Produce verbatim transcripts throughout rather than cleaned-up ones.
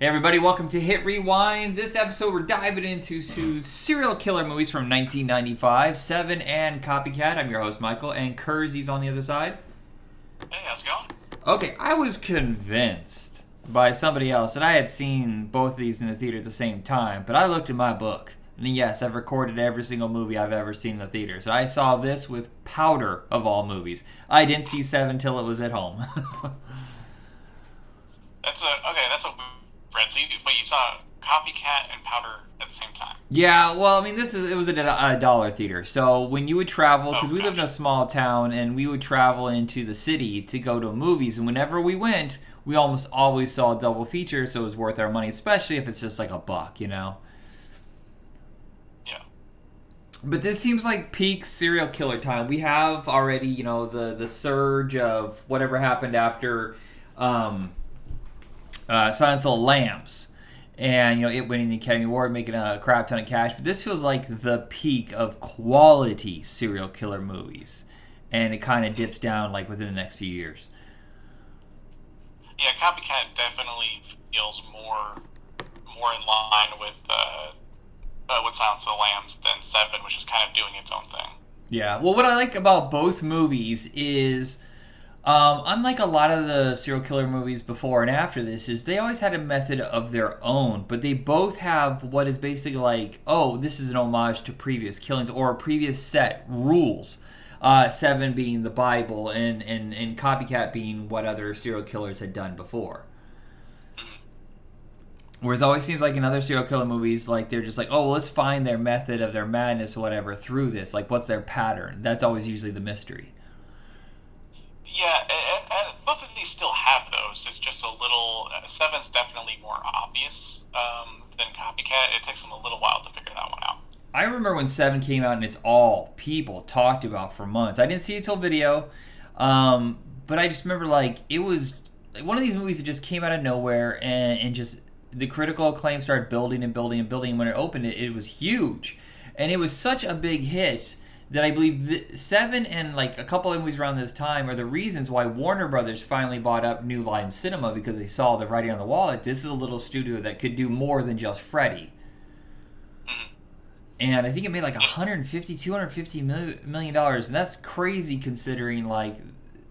Hey everybody, welcome to Hit Rewind. This episode we're diving into two serial killer movies from nineteen ninety-five, Seven and Copycat. I'm your host Michael, and Kersey's on the other side. Hey, how's it going? Okay, I was convinced by somebody else that I had seen both of these in the theater at the same time, but I looked in my book, and yes, I've recorded every single movie I've ever seen in the theater, so I saw this with powder of all movies. I didn't see Seven till it was at home. That's a, okay, that's a So you, but you saw Copycat and Powder at the same time. Yeah, well, I mean, this is it was at a, a dollar theater. So when you would travel, because oh, we gosh. lived in a small town, and we would travel into the city to go to movies. And whenever we went, we almost always saw a double feature, so it was worth our money, especially if it's just like a buck, you know? Yeah. But this seems like peak serial killer time. We have already, you know, the, the surge of whatever happened after... Um, Uh, Silence of the Lambs, and you know it winning the Academy Award, making a crap ton of cash. But this feels like the peak of quality serial killer movies, and it kind of dips down like within the next few years. Yeah, Copycat definitely feels more more in line with uh, uh, with Silence of the Lambs than Seven, which is kind of doing its own thing. Yeah. Well, what I like about both movies is. Um, unlike a lot of the serial killer movies before and after this, is they always had a method of their own, but they both have what is basically like, oh, this is an homage to previous killings or previous set rules. Uh, Seven being the Bible and, and, and Copycat being what other serial killers had done before. Whereas it always seems like in other serial killer movies, like they're just like, oh, well, let's find their method of their madness or whatever through this. Like, what's their pattern? That's always usually the mystery. Yeah, and, and both of these still have those. It's just a little... Uh, Seven's definitely more obvious um, than Copycat. It takes them a little while to figure that one out. I remember when Seven came out, and it's all people talked about for months. I didn't see it till video, um, but I just remember, like, it was... Like, one of these movies that just came out of nowhere, and, and just the critical acclaim started building and building and building. And when it opened, it, it was huge. And it was such a big hit... that I believe the, Seven and like a couple of movies around this time are the reasons why Warner Brothers finally bought up New Line Cinema, because they saw the writing on the wall that this is a little studio that could do more than just Freddy. Mm-hmm. And I think it made like one hundred fifty, two hundred fifty million dollars, and that's crazy considering like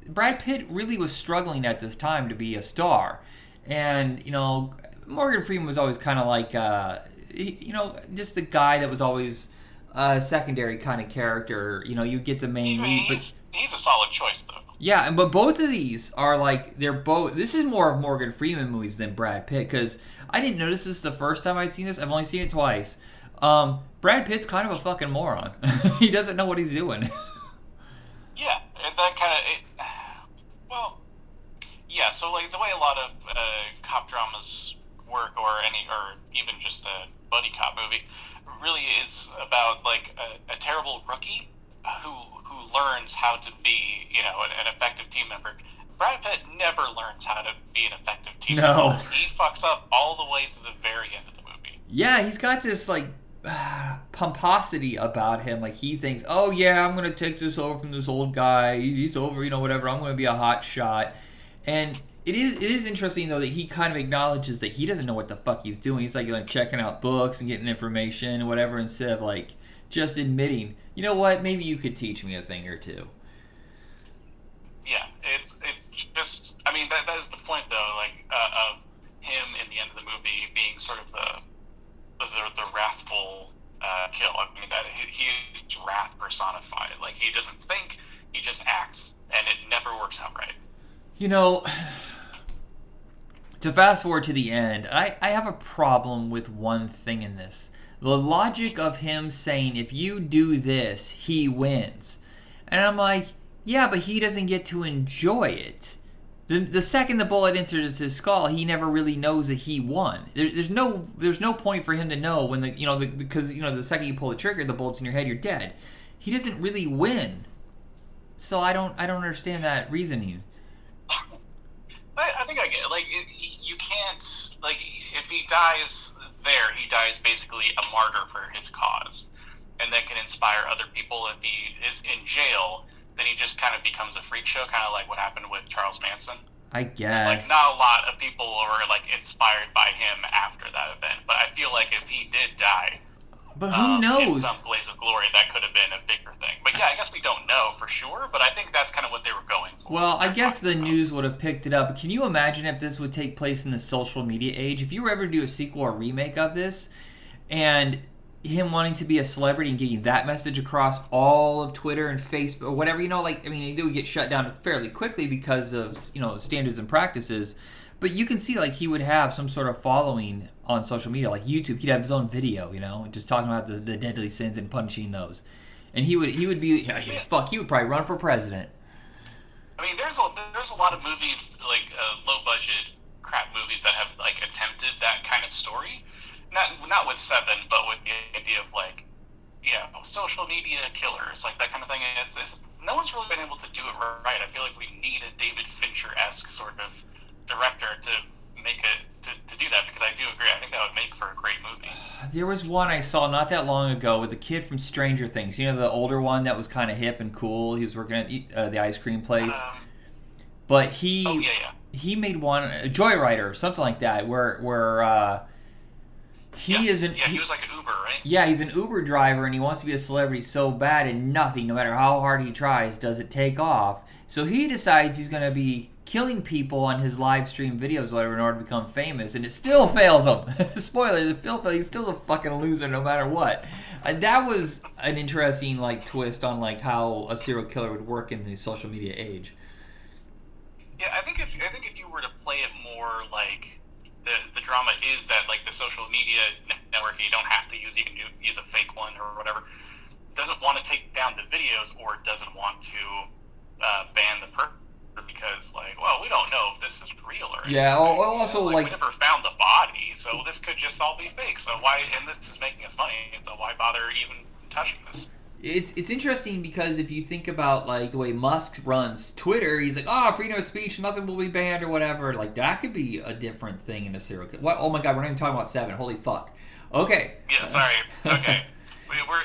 Brad Pitt really was struggling at this time to be a star. And, you know, Morgan Freeman was always kind of like, uh, you know, just the guy that was always... Uh, secondary kind of character, you know, you get the main lead. He's, but, he's a solid choice, though. Yeah, and but both of these are like, they're both, this is more of Morgan Freeman movies than Brad Pitt, because I didn't notice this the first time I'd seen this. I've only seen it twice. Um, Brad Pitt's kind of a fucking moron. He doesn't know what he's doing. Yeah, and that kind of, well, yeah, so like the way a lot of uh, cop dramas work, or any, or even just a buddy cop movie, really is about like a, a terrible rookie who who learns how to be, you know, an, an effective team member. Brad Pitt never learns how to be an effective team no. member. He fucks up all the way to the very end of the movie. Yeah, he's got this like uh, pomposity about him. Like he thinks, oh yeah, I'm gonna take this over from this old guy. He's over, you know, whatever. I'm gonna be a hot shot. And It is it is interesting, though, that he kind of acknowledges that he doesn't know what the fuck he's doing. He's, like, like checking out books and getting information and whatever instead of, like, just admitting, you know what, maybe you could teach me a thing or two. Yeah, it's it's just, I mean, that that is the point, though, like, uh, of him in the end of the movie being sort of the the, the wrathful uh, kill. I mean, that he is wrath personified. Like, he doesn't think, he just acts, and it never works out right. You know... To fast forward to the end, I, I have a problem with one thing in this. The logic of him saying, if you do this, he wins. And I'm like, yeah, but he doesn't get to enjoy it. The, the second the bullet enters his skull, he never really knows that he won. There, there's no there's no point for him to know when the, you know, because, you know, the second you pull the trigger, the bullet's in your head, you're dead. He doesn't really win. So I don't I don't understand that reasoning. I think I get it. Like, it, you can't, like, if he dies there, he dies basically a martyr for his cause. And that can inspire other people. If he is in jail, then he just kind of becomes a freak show, kind of like what happened with Charles Manson. I guess. Like, not a lot of people were, like, inspired by him after that event, but I feel like if he did die... But who um, knows? In some blaze of glory, that could have been a bigger thing. But yeah, I guess we don't know for sure, but I think that's kind of what they were going for. Well, I guess the news would have picked it up. Can you imagine if this would take place in the social media age? If you were ever to do a sequel or remake of this, and him wanting to be a celebrity and getting that message across all of Twitter and Facebook or whatever, you know, like, I mean, they would get shut down fairly quickly because of, you know, standards and practices. But you can see, like, he would have some sort of following on social media, like YouTube. He'd have his own video, you know, just talking about the, the deadly sins and punishing those. And he would he would be, you know, he, fuck, he would probably run for president. I mean, there's a, there's a lot of movies, like, uh, low-budget crap movies that have, like, attempted that kind of story. Not not with Seven, but with the idea of, like, yeah, social media killers, like, that kind of thing. It's, it's, no one's really been able to do it right. I feel like we need a David Fincher-esque sort of director to make it to, to do that, because I do agree, I think that would make for a great movie. There was one I saw not that long ago with the kid from Stranger Things, you know, the older one that was kind of hip and cool. He was working at uh, the ice cream place, um, but he oh, yeah, yeah. he made one, a Joyrider or something like that, where where uh he yes. is an yeah he, he was like an Uber, right? Yeah, he's an Uber driver and he wants to be a celebrity so bad, and nothing, no matter how hard he tries, does it take off. So he decides he's gonna be killing people on his live stream videos, whatever, in order to become famous, and it still fails him. Spoiler, it still fails. He's still a fucking loser no matter what. Uh, that was an interesting, like, twist on, like, how a serial killer would work in the social media age. Yeah, I think if I think if you were to play it more like the the drama is that, like, the social media network you don't have to use, you can use a fake one or whatever, doesn't want to take down the videos or doesn't want to uh, ban the person. Because, like, well, we don't know if this is real or anything. Yeah, also, like, like... we never found the body, so this could just all be fake. So why... And this is making us money, so why bother even touching this? It's it's interesting because if you think about, like, the way Musk runs Twitter, he's like, oh, freedom of speech, nothing will be banned or whatever. Like, that could be a different thing in a serial... What? Oh, my God, we're not even talking about Seven. Holy fuck. Okay. Yeah, sorry. Okay. we, we're...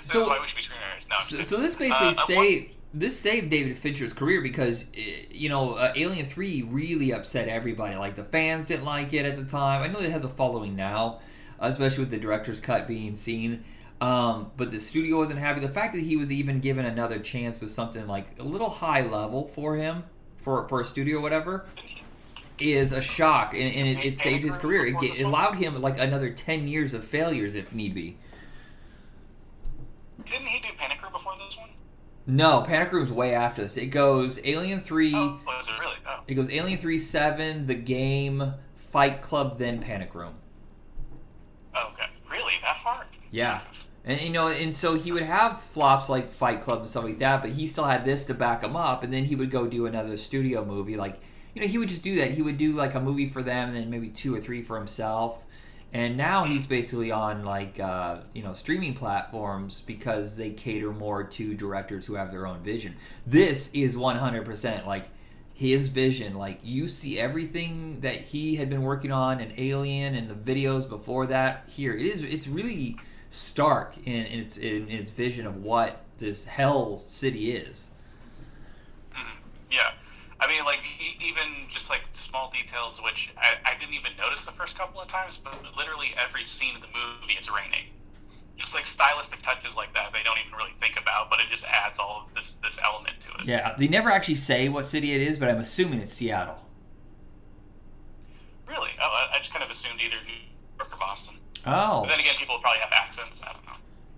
this so, is why we should be screenwriters. No, so, so this basically uh, saved... One... This saved David Fincher's career because, you know, uh, Alien three really upset everybody. Like, the fans didn't like it at the time. I know it has a following now, especially with the director's cut being seen. Um, but the studio wasn't happy. The fact that he was even given another chance was something, like, a little high level for him, for, for a studio or whatever, is a shock. And, and it, it saved his career. It, it allowed him, like, another ten years of failures if need be. Didn't he do Panic Room before this one? No, Panic Room's way after this. It goes Alien three. Oh, was it really? Oh. It goes Alien three, Seven, The Game, Fight Club, then Panic Room. Oh, okay. Really? That far? Yeah. Jesus. And, you know, and so he would have flops like Fight Club and stuff like that, but he still had this to back him up, and then he would go do another studio movie. Like, you know, he would just do that. He would do, like, a movie for them, and then maybe two or three for himself. And now he's basically on, like, uh, you know, streaming platforms because they cater more to directors who have their own vision. This is one hundred percent, like, his vision. Like, you see everything that he had been working on in Alien and the videos before that here. It is, it's really stark in, in, its, in its vision of what this hell city is. Yeah. I mean, like, even just, like, small details, which I, I didn't even notice the first couple of times, but literally every scene of the movie, it's raining. Just, like, stylistic touches like that they don't even really think about, but it just adds all of this, this element to it. Yeah, they never actually say what city it is, but I'm assuming it's Seattle. Really? Oh, I, I just kind of assumed either New York or Boston. Oh. But then again, people probably have accents, I don't know.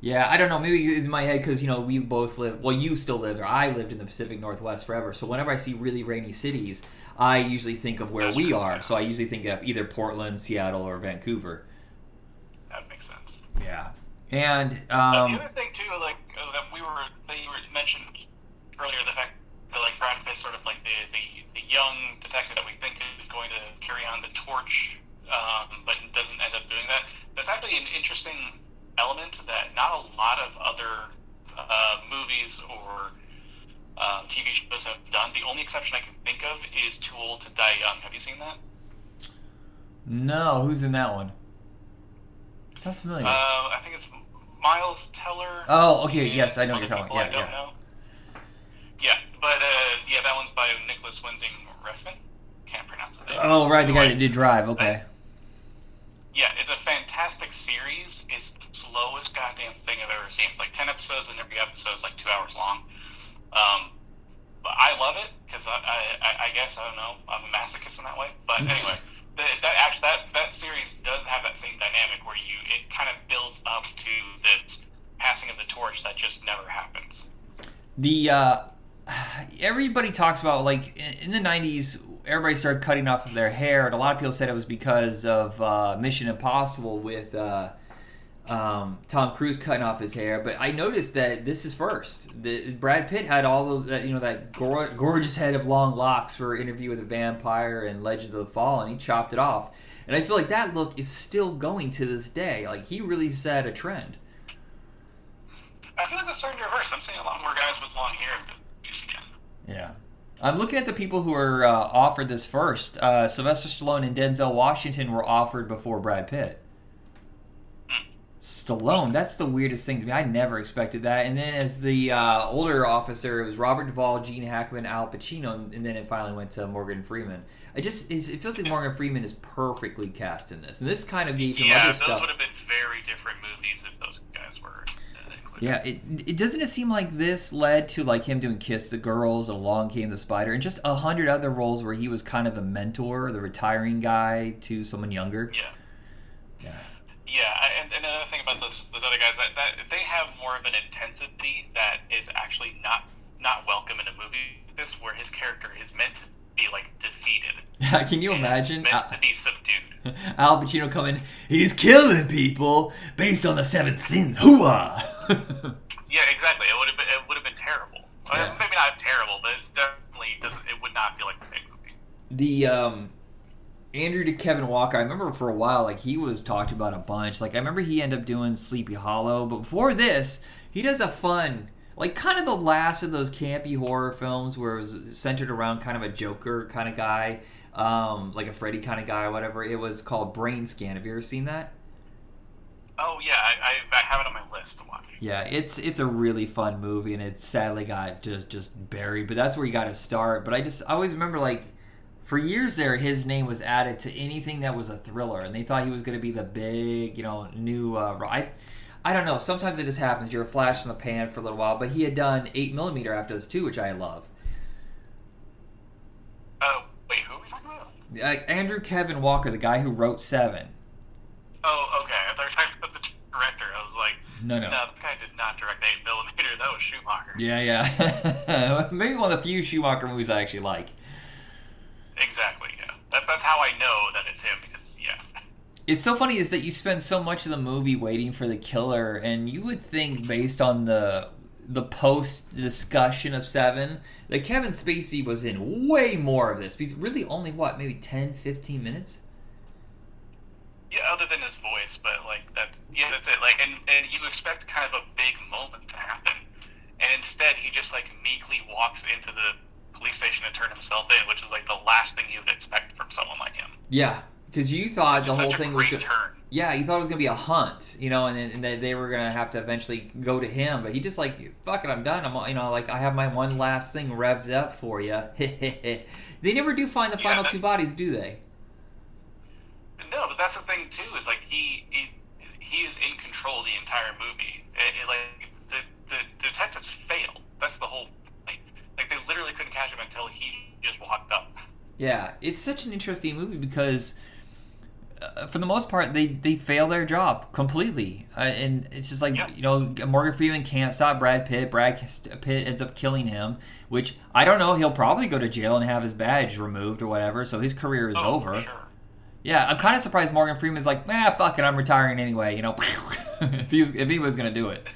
Yeah, I don't know. Maybe it's in my head because, you know, we both live... Well, you still live, or I lived in the Pacific Northwest forever. So whenever I see really rainy cities, I usually think of where That's we true. are. So I usually think of either Portland, Seattle, or Vancouver. That makes sense. Yeah. And... Um, the other thing, too, like, uh, that we were... That you mentioned earlier, the fact that, like, Brad Pitt is sort of like the, the, the young detective that we think is going to carry on the torch, um, but doesn't end up doing that. That's actually an interesting... element that not a lot of other uh, movies or uh, T V shows have done. The only exception I can think of is Too Old to Die Young. Have you seen that? No. Who's in that one? Sounds familiar. Uh, I think it's Miles Teller. Oh, okay. Yes, I know what you're talking about. Yeah, I don't yeah. know. Yeah, but uh, yeah, that one's by Nicholas Winding Refn. Can't pronounce it. Oh, right, the guy that did Drive, okay. But, yeah, it's a fantastic series. It's the slowest goddamn thing I've ever seen. It's like ten episodes, and every episode is like two hours long. Um, but I love it, because I, I, I guess, I don't know, I'm a masochist in that way. But anyway, the, that actually that, that series does have that same dynamic where you it kind of builds up to this passing of the torch that just never happens. The uh, everybody talks about, like, in, in the nineties, everybody started cutting off their hair, and a lot of people said it was because of uh, Mission Impossible with uh, um, Tom Cruise cutting off his hair. But I noticed that this is first. The, Brad Pitt had all those, uh, you know, that go- gorgeous head of long locks for Interview with a Vampire and Legend of the Fall, and he chopped it off. And I feel like that look is still going to this day. Like, he really set a trend. I feel like that's starting to reverse. I'm seeing a lot more guys with long hair again. Yeah. I'm looking at the people who are uh, offered this first. Uh, Sylvester Stallone and Denzel Washington were offered before Brad Pitt. Mm. Stallone, that's the weirdest thing to me. I never expected that. And then as the uh, older officer, it was Robert Duvall, Gene Hackman, Al Pacino, and then it finally went to Morgan Freeman. I just it feels like Morgan Freeman is perfectly cast in this. And this kind of gave him yeah, other stuff. Yeah, those would have been very different movies if those guys were... Yeah, it it doesn't it seem like this led to like him doing Kiss the Girls, Along Came the Spider, and just a hundred other roles where he was kind of the mentor, the retiring guy to someone younger. Yeah, yeah, yeah. And, and another thing about those those other guys that, that they have more of an intensity that is actually not not welcome in a movie like this, where his character is meant to be like defeated. Can you imagine? Meant to be subdued. Al Pacino coming, he's killing people based on the seven sins. Hooah! Yeah, exactly. It would have been it would have been terrible. Yeah. Maybe not terrible, but it's definitely doesn't. It would not feel like the same movie. The um, Andrew to Kevin Walker. I remember for a while, like he was talked about a bunch. Like I remember he ended up doing Sleepy Hollow, but before this, he does a fun, like kind of the last of those campy horror films where it was centered around kind of a Joker kind of guy, um, like a Freddy kind of guy, or whatever. It was called Brain Scan. Have you ever seen that? Oh yeah, I, I I have it on my list to watch. Yeah, it's it's a really fun movie, and it sadly got just just buried. But that's where he got his start. But I just I always remember, like, for years there, his name was added to anything that was a thriller, and they thought he was going to be the big, you know, new. Uh, I I don't know. Sometimes it just happens. You're a flash in the pan for a little while. But he had done eight millimeter after this too, which I love. Oh wait, who are we talking about? Uh, Andrew Kevin Walker, the guy who wrote Seven. Oh, okay. I thought you were talking about the director. I was like, no, no. no the guy did not direct eight millimeter. That was Schumacher. Yeah, yeah. Maybe one of the few Schumacher movies I actually like. Exactly, yeah. That's that's how I know that it's him, because, yeah. It's so funny is that you spend so much of the movie waiting for the killer, and you would think, based on the the post-discussion of Seven, that Kevin Spacey was in way more of this. He's really only, what, maybe ten, fifteen minutes? Yeah, other than his voice, but like that's yeah, that's it. Like, and, and you expect kind of a big moment to happen, and instead he just like meekly walks into the police station and turns himself in, which is like the last thing you would expect from someone like him. Yeah, because you thought just the whole thing was going. Yeah, you thought it was going to be a hunt, you know, and then and they were going to have to eventually go to him, but he just like, fuck it, I'm done. I'm you know, like I have my one last thing revved up for you. They never do find the yeah, final two bodies, do they? No, but that's the thing too. Is like he he, he is in control the entire movie. It, it, like the, the detectives failed. That's the whole like like they literally couldn't catch him until he just walked up. Yeah, it's such an interesting movie because uh, for the most part they they fail their job completely, uh, and it's just like yeah. you know Morgan Freeman can't stop Brad Pitt. Brad Pitt ends up killing him, which I don't know. He'll probably go to jail and have his badge removed or whatever, so his career is oh, over. For sure. Yeah, I'm kind of surprised Morgan Freeman's like, nah, fuck it, I'm retiring anyway, you know, if he was if he was going to do it.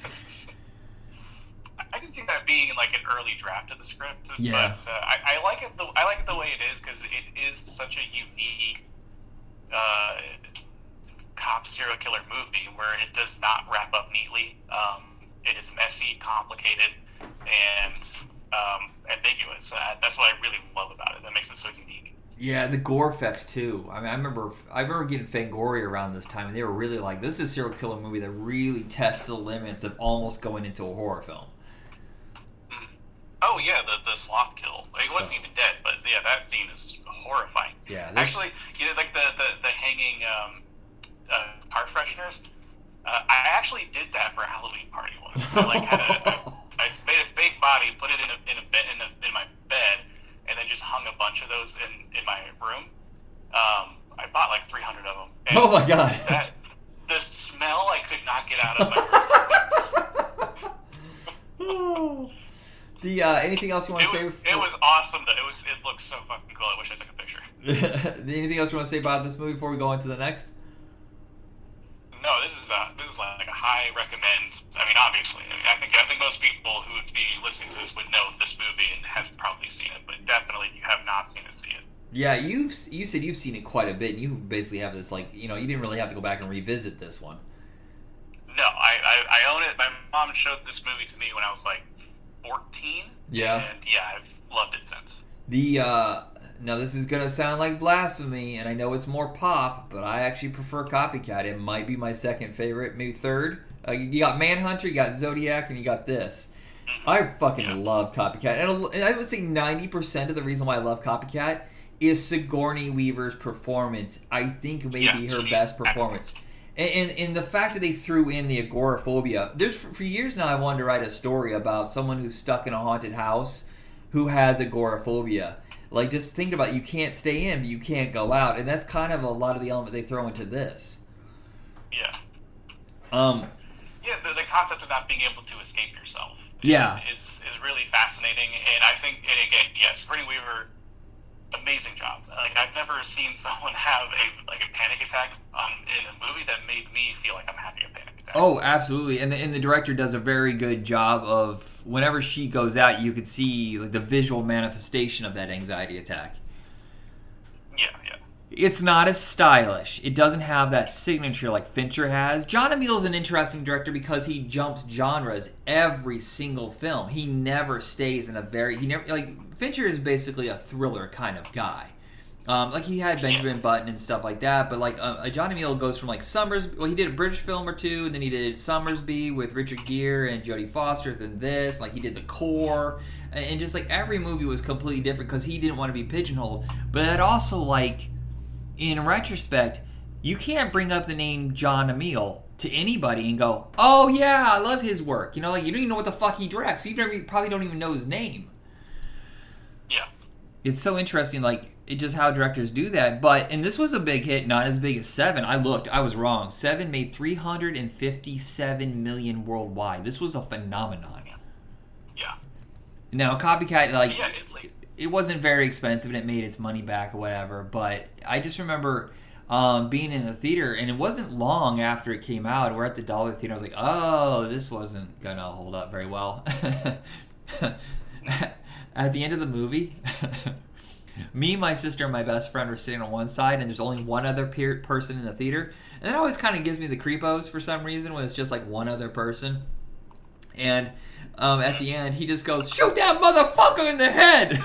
I can see that being in like an early draft of the script, yeah. but uh, I, I like it the I like it the way it is because it is such a unique uh, cop serial killer movie where it does not wrap up neatly. Um, it is messy, complicated, and um, ambiguous. Uh, that's what I really love about it. That makes it so unique. Yeah, the gore effects too. I mean, I remember I remember getting Fangoria around this time, and they were really like, "This is a serial killer movie that really tests the limits of almost going into a horror film." Oh yeah, the the sloth kill. Like, it wasn't oh. even dead, but yeah, that scene is horrifying. Yeah, there's... actually, you know, like the the, the hanging um, uh, car fresheners. Uh, I actually did that for a Halloween party once. I like had a, a, I made a fake body, put it in a in a bed in, a, in my bed, and then just hung a bunch of those in, in my room. Um, I bought like three hundred of them. And oh my god! That, the smell I could not get out of my room. The uh, anything else you want to say? Before... It was awesome. Though. It was. It looked so fucking cool. I wish I took a picture. Anything else you want to say about this movie before we go into the next? No, this is uh, this is like a high recommend. I mean, obviously, I, mean, I think I think most people who would be listening to this would know this movie and have probably seen it, but definitely you have not seen it, see it. Yeah, you've you said you've seen it quite a bit. And you basically have this like you know you didn't really have to go back and revisit this one. No, I, I, I own it. My mom showed this movie to me when I was like fourteen. Yeah, and yeah, I've loved it since. The uh, now this is gonna sound like blasphemy, and I know it's more pop, but I actually prefer Copycat. It might be my second favorite, maybe third. Uh, you got Manhunter, you got Zodiac, and you got this. Mm-hmm. I fucking yeah. love Copycat, and, and I would say ninety percent of the reason why I love Copycat is Sigourney Weaver's performance. I think maybe yes, her best performance. And, and and the fact that they threw in the agoraphobia. There's for years now I wanted to write a story about someone who's stuck in a haunted house who has agoraphobia. Like, just think about it. You can't stay in, but you can't go out. And that's kind of a lot of the element they throw into this. Yeah. Um. Yeah, the, the concept of not being able to escape yourself yeah. is, is really fascinating. And I think, and again, yes, Sigourney Weaver... amazing job. Like, I've never seen someone have a like a panic attack on, in a movie that made me feel like I'm having a panic attack. Oh, absolutely. And the, and the director does a very good job of whenever she goes out, you could see like the visual manifestation of that anxiety attack. Yeah, yeah. It's not as stylish. It doesn't have that signature like Fincher has. John Amile's an interesting director because he jumps genres every single film. He never stays in a very he never like Fincher is basically a thriller kind of guy. Um, like he had Benjamin Button and stuff like that, but like um, John Amiel goes from like Sommersby. Well, he did a British film or two, and then he did Sommersby with Richard Gere and Jodie Foster. Then this, like he did The Core, and, and just like every movie was completely different because he didn't want to be pigeonholed. But it also like. In retrospect, you can't bring up the name John Amiel to anybody and go, oh yeah, I love his work. You know, like you don't even know what the fuck he directs. You probably don't even know his name. Yeah. It's so interesting, like, it just how directors do that. But, and this was a big hit, not as big as Seven. I looked, I was wrong. Seven made three hundred fifty-seven million worldwide. This was a phenomenon. Yeah. Now, Copycat, like... Yeah, it, like- it wasn't very expensive, and it made its money back or whatever, but I just remember um, being in the theater, and it wasn't long after it came out. We're at the Dollar Theater. I was like, oh, this wasn't going to hold up very well. At the end of the movie, me, my sister, and my best friend were sitting on one side, and there's only one other per- person in the theater, and that always kind of gives me the creepos for some reason when it's just like one other person. And um, at the end, he just goes, shoot that motherfucker in the head!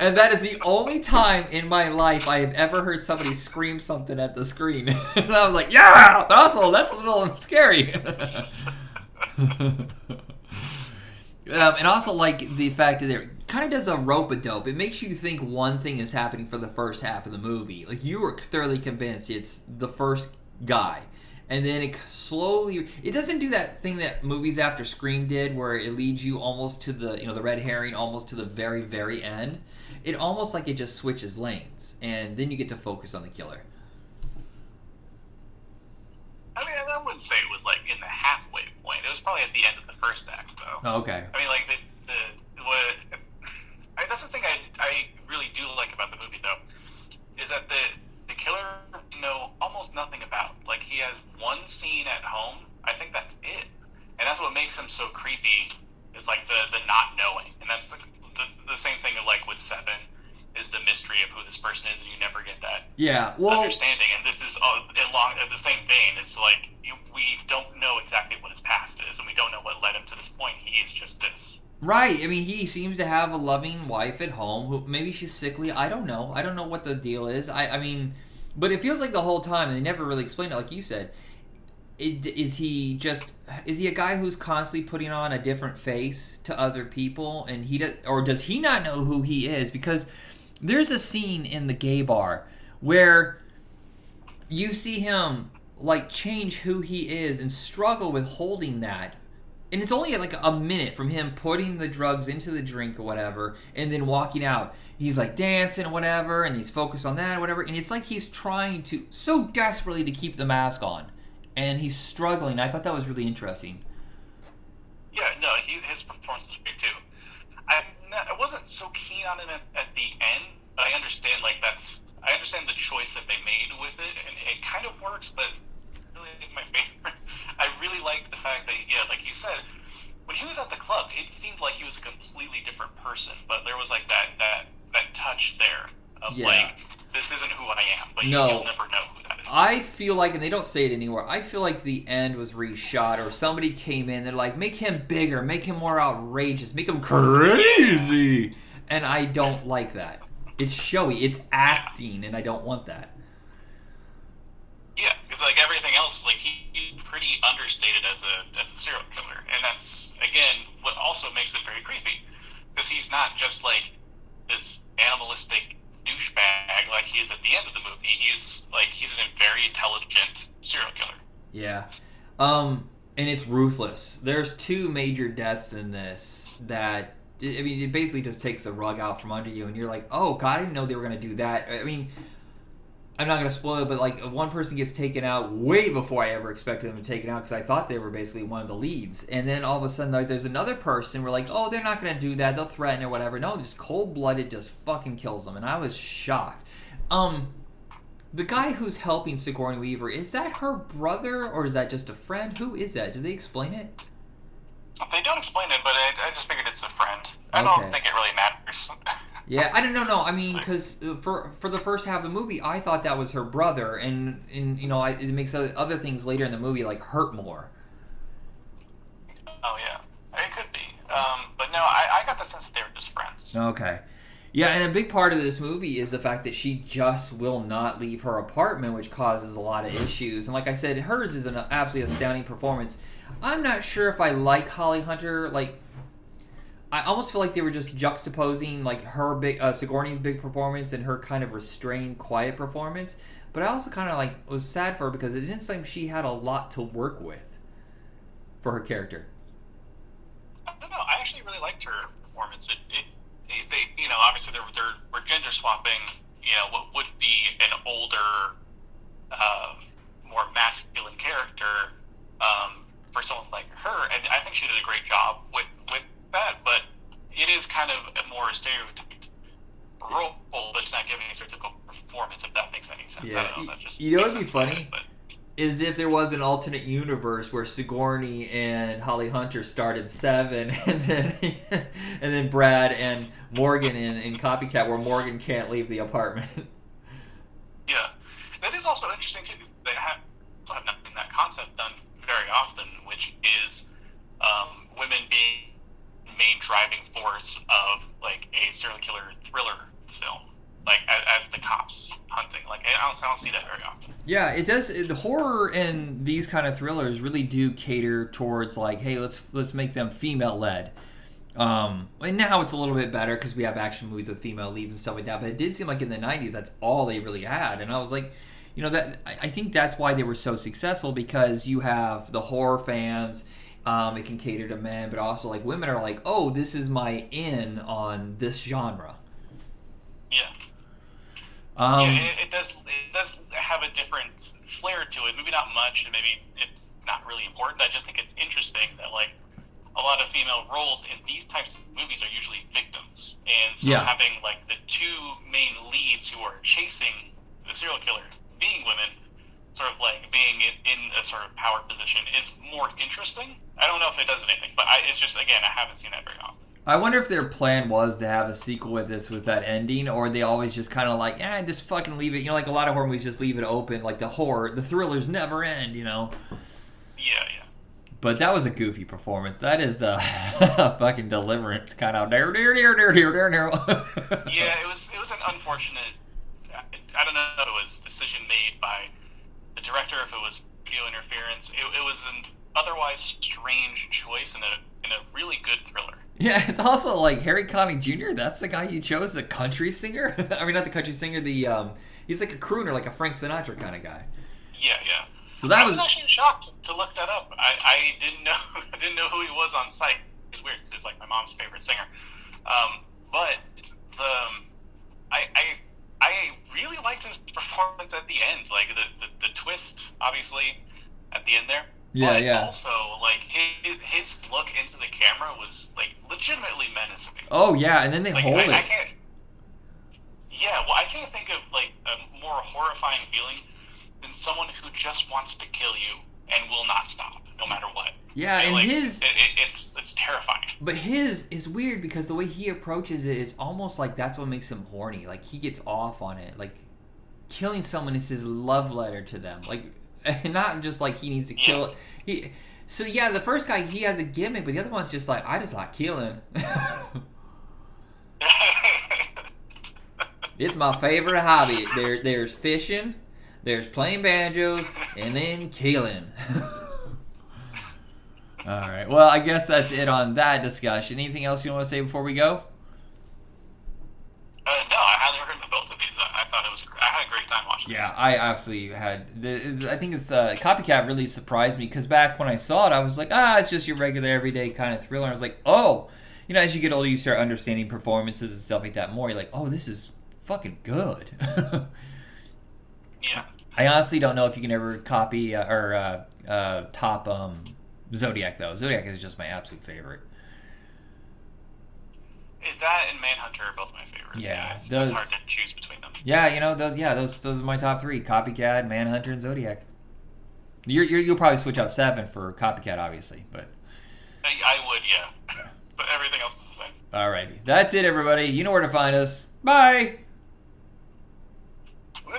And that is the only time in my life I have ever heard somebody scream something at the screen. And I was like, yeah! Also, that's a little scary. um, and also, like, the fact that it kind of does a rope-a-dope. It makes you think one thing is happening for the first half of the movie. Like, you were thoroughly convinced it's the first guy. And then it slowly... It doesn't do that thing that movies after Scream did where it leads you almost to the, you know, the red herring almost to the very, very end. It almost like it just switches lanes. And then you get to focus on the killer. I mean, I wouldn't say it was, like, in the halfway point. It was probably at the end of the first act, though. Oh, okay. I mean, like, the... the what, I, that's the thing I, I really do like about the movie, though, is that the... The killer, you know, almost nothing about. Like, he has one scene at home. I think that's it. And that's what makes him so creepy, is, like, the, the not knowing. And that's the, the the same thing, like, with Seven, is the mystery of who this person is, and you never get that yeah, well, understanding. And this is all along the same vein. It's like, you, we don't know exactly what his past is, and we don't know what led him to this point. He is just this. Right. I mean, he seems to have a loving wife at home. Who maybe she's sickly. I don't know. I don't know what the deal is. I, I mean, but it feels like the whole time, and they never really explained it, like you said. It, is he just is he a guy who's constantly putting on a different face to other people, and he does, or does he not know who he is? Because there's a scene in the gay bar where you see him like change who he is and struggle with holding that, and it's only like a minute from him putting the drugs into the drink or whatever and then walking out. He's like dancing or whatever, and he's focused on that or whatever, and it's like he's trying to so desperately to keep the mask on. And he's struggling. I thought that was really interesting. Yeah, no, he, his performance was great too. I, I wasn't so keen on him at, at the end, but I understand like that's I understand the choice that they made with it, and it kind of works. But it's really my favorite. I really like the fact that yeah, like you said, when he was at the club, it seemed like he was a completely different person. But there was like that that, that touch there of yeah. like this isn't who I am, but no. you'll never know who that is. I feel like, and they don't say it anywhere, I feel like the end was reshot or somebody came in, they're like, make him bigger, make him more outrageous, make him crazy. And I don't like that. It's showy, it's acting, and I don't want that. Yeah, because like everything else, like he, he's pretty understated as a as a serial killer. And that's, again, what also makes it very creepy. Because he's not just like this animalistic douchebag like he is at the end of the movie. He's like he's a very intelligent serial killer. Yeah, um, and it's ruthless. There's two major deaths in this that I mean it basically just takes the rug out from under you, and you're like, oh god, I didn't know they were gonna do that. I mean, I'm not gonna spoil it, but like one person gets taken out way before I ever expected them to take it out because I thought they were basically one of the leads, and then all of a sudden like, there's another person. We're like, oh, they're not gonna do that. They'll threaten or whatever. No, just cold blooded, just fucking kills them, and I was shocked. Um, the guy who's helping Sigourney Weaver, is that her brother or is that just a friend? Who is that? Do they explain it? They don't explain it, but I, I just figured it's a friend. I okay. don't think it really matters. Yeah, I don't know, no, I mean, because for for the first half of the movie, I thought that was her brother, and, and you know, I, it makes other things later in the movie, like, hurt more. Oh, yeah. It could be. Um, but no, I, I got the sense that they were just friends. Okay. Yeah, and a big part of this movie is the fact that she just will not leave her apartment, which causes a lot of issues. And like I said, hers is an absolutely astounding performance. I'm not sure if I like Holly Hunter, like... I almost feel like they were just juxtaposing like her big uh, Sigourney's big performance and her kind of restrained, quiet performance. But I also kind of like was sad for her because it didn't seem she had a lot to work with for her character. I don't know. I actually really liked her performance. It, it, it they, you know, obviously there there were gender swapping. You know, what would be an older, uh, more masculine character um, for someone like her, and I think she did a great job with with. That, but it is kind of a more stereotyped role, but it's not giving a stereotypical performance, if that makes any sense. Yeah. I don't know. That just you know what would be funny? It, is if there was an alternate universe where Sigourney and Holly Hunter started Seven, and then and then Brad and Morgan in, in Copycat, where Morgan can't leave the apartment. Yeah. That is also interesting, too, because they have, have not seen that concept done very often, which is um, women being main driving force of like a serial killer thriller film, like as, as the cops hunting. Like I don't, I don't see that very often. Yeah, it does. It, horror and these kind of thrillers really do cater towards like, hey, let's let's make them female led. Um, and now it's a little bit better because we have action movies with female leads and stuff like that. But it did seem like in the nineties that's all they really had, and I was like, you know, that I think that's why they were so successful because you have the horror fans. Um, it can cater to men, but also like women are like, oh, this is my in on this genre. Yeah. Um, yeah it, it does. It does have a different flair to it. Maybe not much, and maybe it's not really important. I just think it's interesting that like a lot of female roles in these types of movies are usually victims, and so yeah. having like the two main leads who are chasing the serial killer being women. Sort of like being in a sort of power position is more interesting. I don't know if it does anything, but I, it's just, again, I haven't seen that very often. I wonder if their plan was to have a sequel with this, with that ending, or they always just kind of like, eh, just fucking leave it. You know, like a lot of horror movies just leave it open. Like the horror, the thrillers never end, you know? Yeah, yeah. But that was a goofy performance. That is a fucking Deliverance kind of... Yeah, it was, it was an unfortunate... I don't know if it was a decision made by... director, if it was studio interference. It, it was an otherwise strange choice in a in a really good thriller. Yeah, it's also like Harry Connick Junior That's the guy you chose, the country singer. I mean, not the country singer. The um, he's like a crooner, like a Frank Sinatra kind of guy. Yeah, yeah. So that I was, was actually shocked to look that up. I, I didn't know I didn't know who he was on sight. It was weird. It's like my mom's favorite singer. Um, but it's the I I I really liked his performance at the end, like the the, the twist, obviously, at the end there. Yeah, but yeah. Also, like his his look into the camera was like legitimately menacing. Oh yeah, and then they like, hold I, it. I can't, yeah, well, I can't think of like a more horrifying feeling than someone who just wants to kill you and will not stop, no matter what. Yeah, and, and like, his... It, it, it's it's terrifying. But his is weird because the way he approaches it is almost like that's what makes him horny. Like, he gets off on it. Like, killing someone is his love letter to them. Like, and not just like he needs to kill... Yeah. He, so, yeah, the first guy, he has a gimmick, but the other one's just like, I just like killing. It's my favorite hobby. There, There's fishing... There's playing banjos and then killing. All right. Well, I guess that's it on that discussion. Anything else you want to say before we go? Uh, no, I highly recommend both of these. I thought it was. I had a great time watching. Yeah, this. I absolutely had. The, I think it's uh, Copycat really surprised me because back when I saw it, I was like, ah, it's just your regular everyday kind of thriller. I was like, oh, you know, as you get older, you start understanding performances and stuff like that more. You're like, oh, this is fucking good. Yeah. I honestly don't know if you can ever copy uh, or uh, uh, top um, Zodiac, though. Zodiac is just my absolute favorite. That and Manhunter are both my favorites. Yeah, yeah it's those, hard to choose between them. Yeah, you know, those. Yeah, those. Those are my top three: Copycat, Manhunter, and Zodiac. You're, you're, you'll probably switch out Seven for Copycat, obviously, but I, I would, yeah. But everything else is the same. Alrighty, that's it, everybody. You know where to find us. Bye.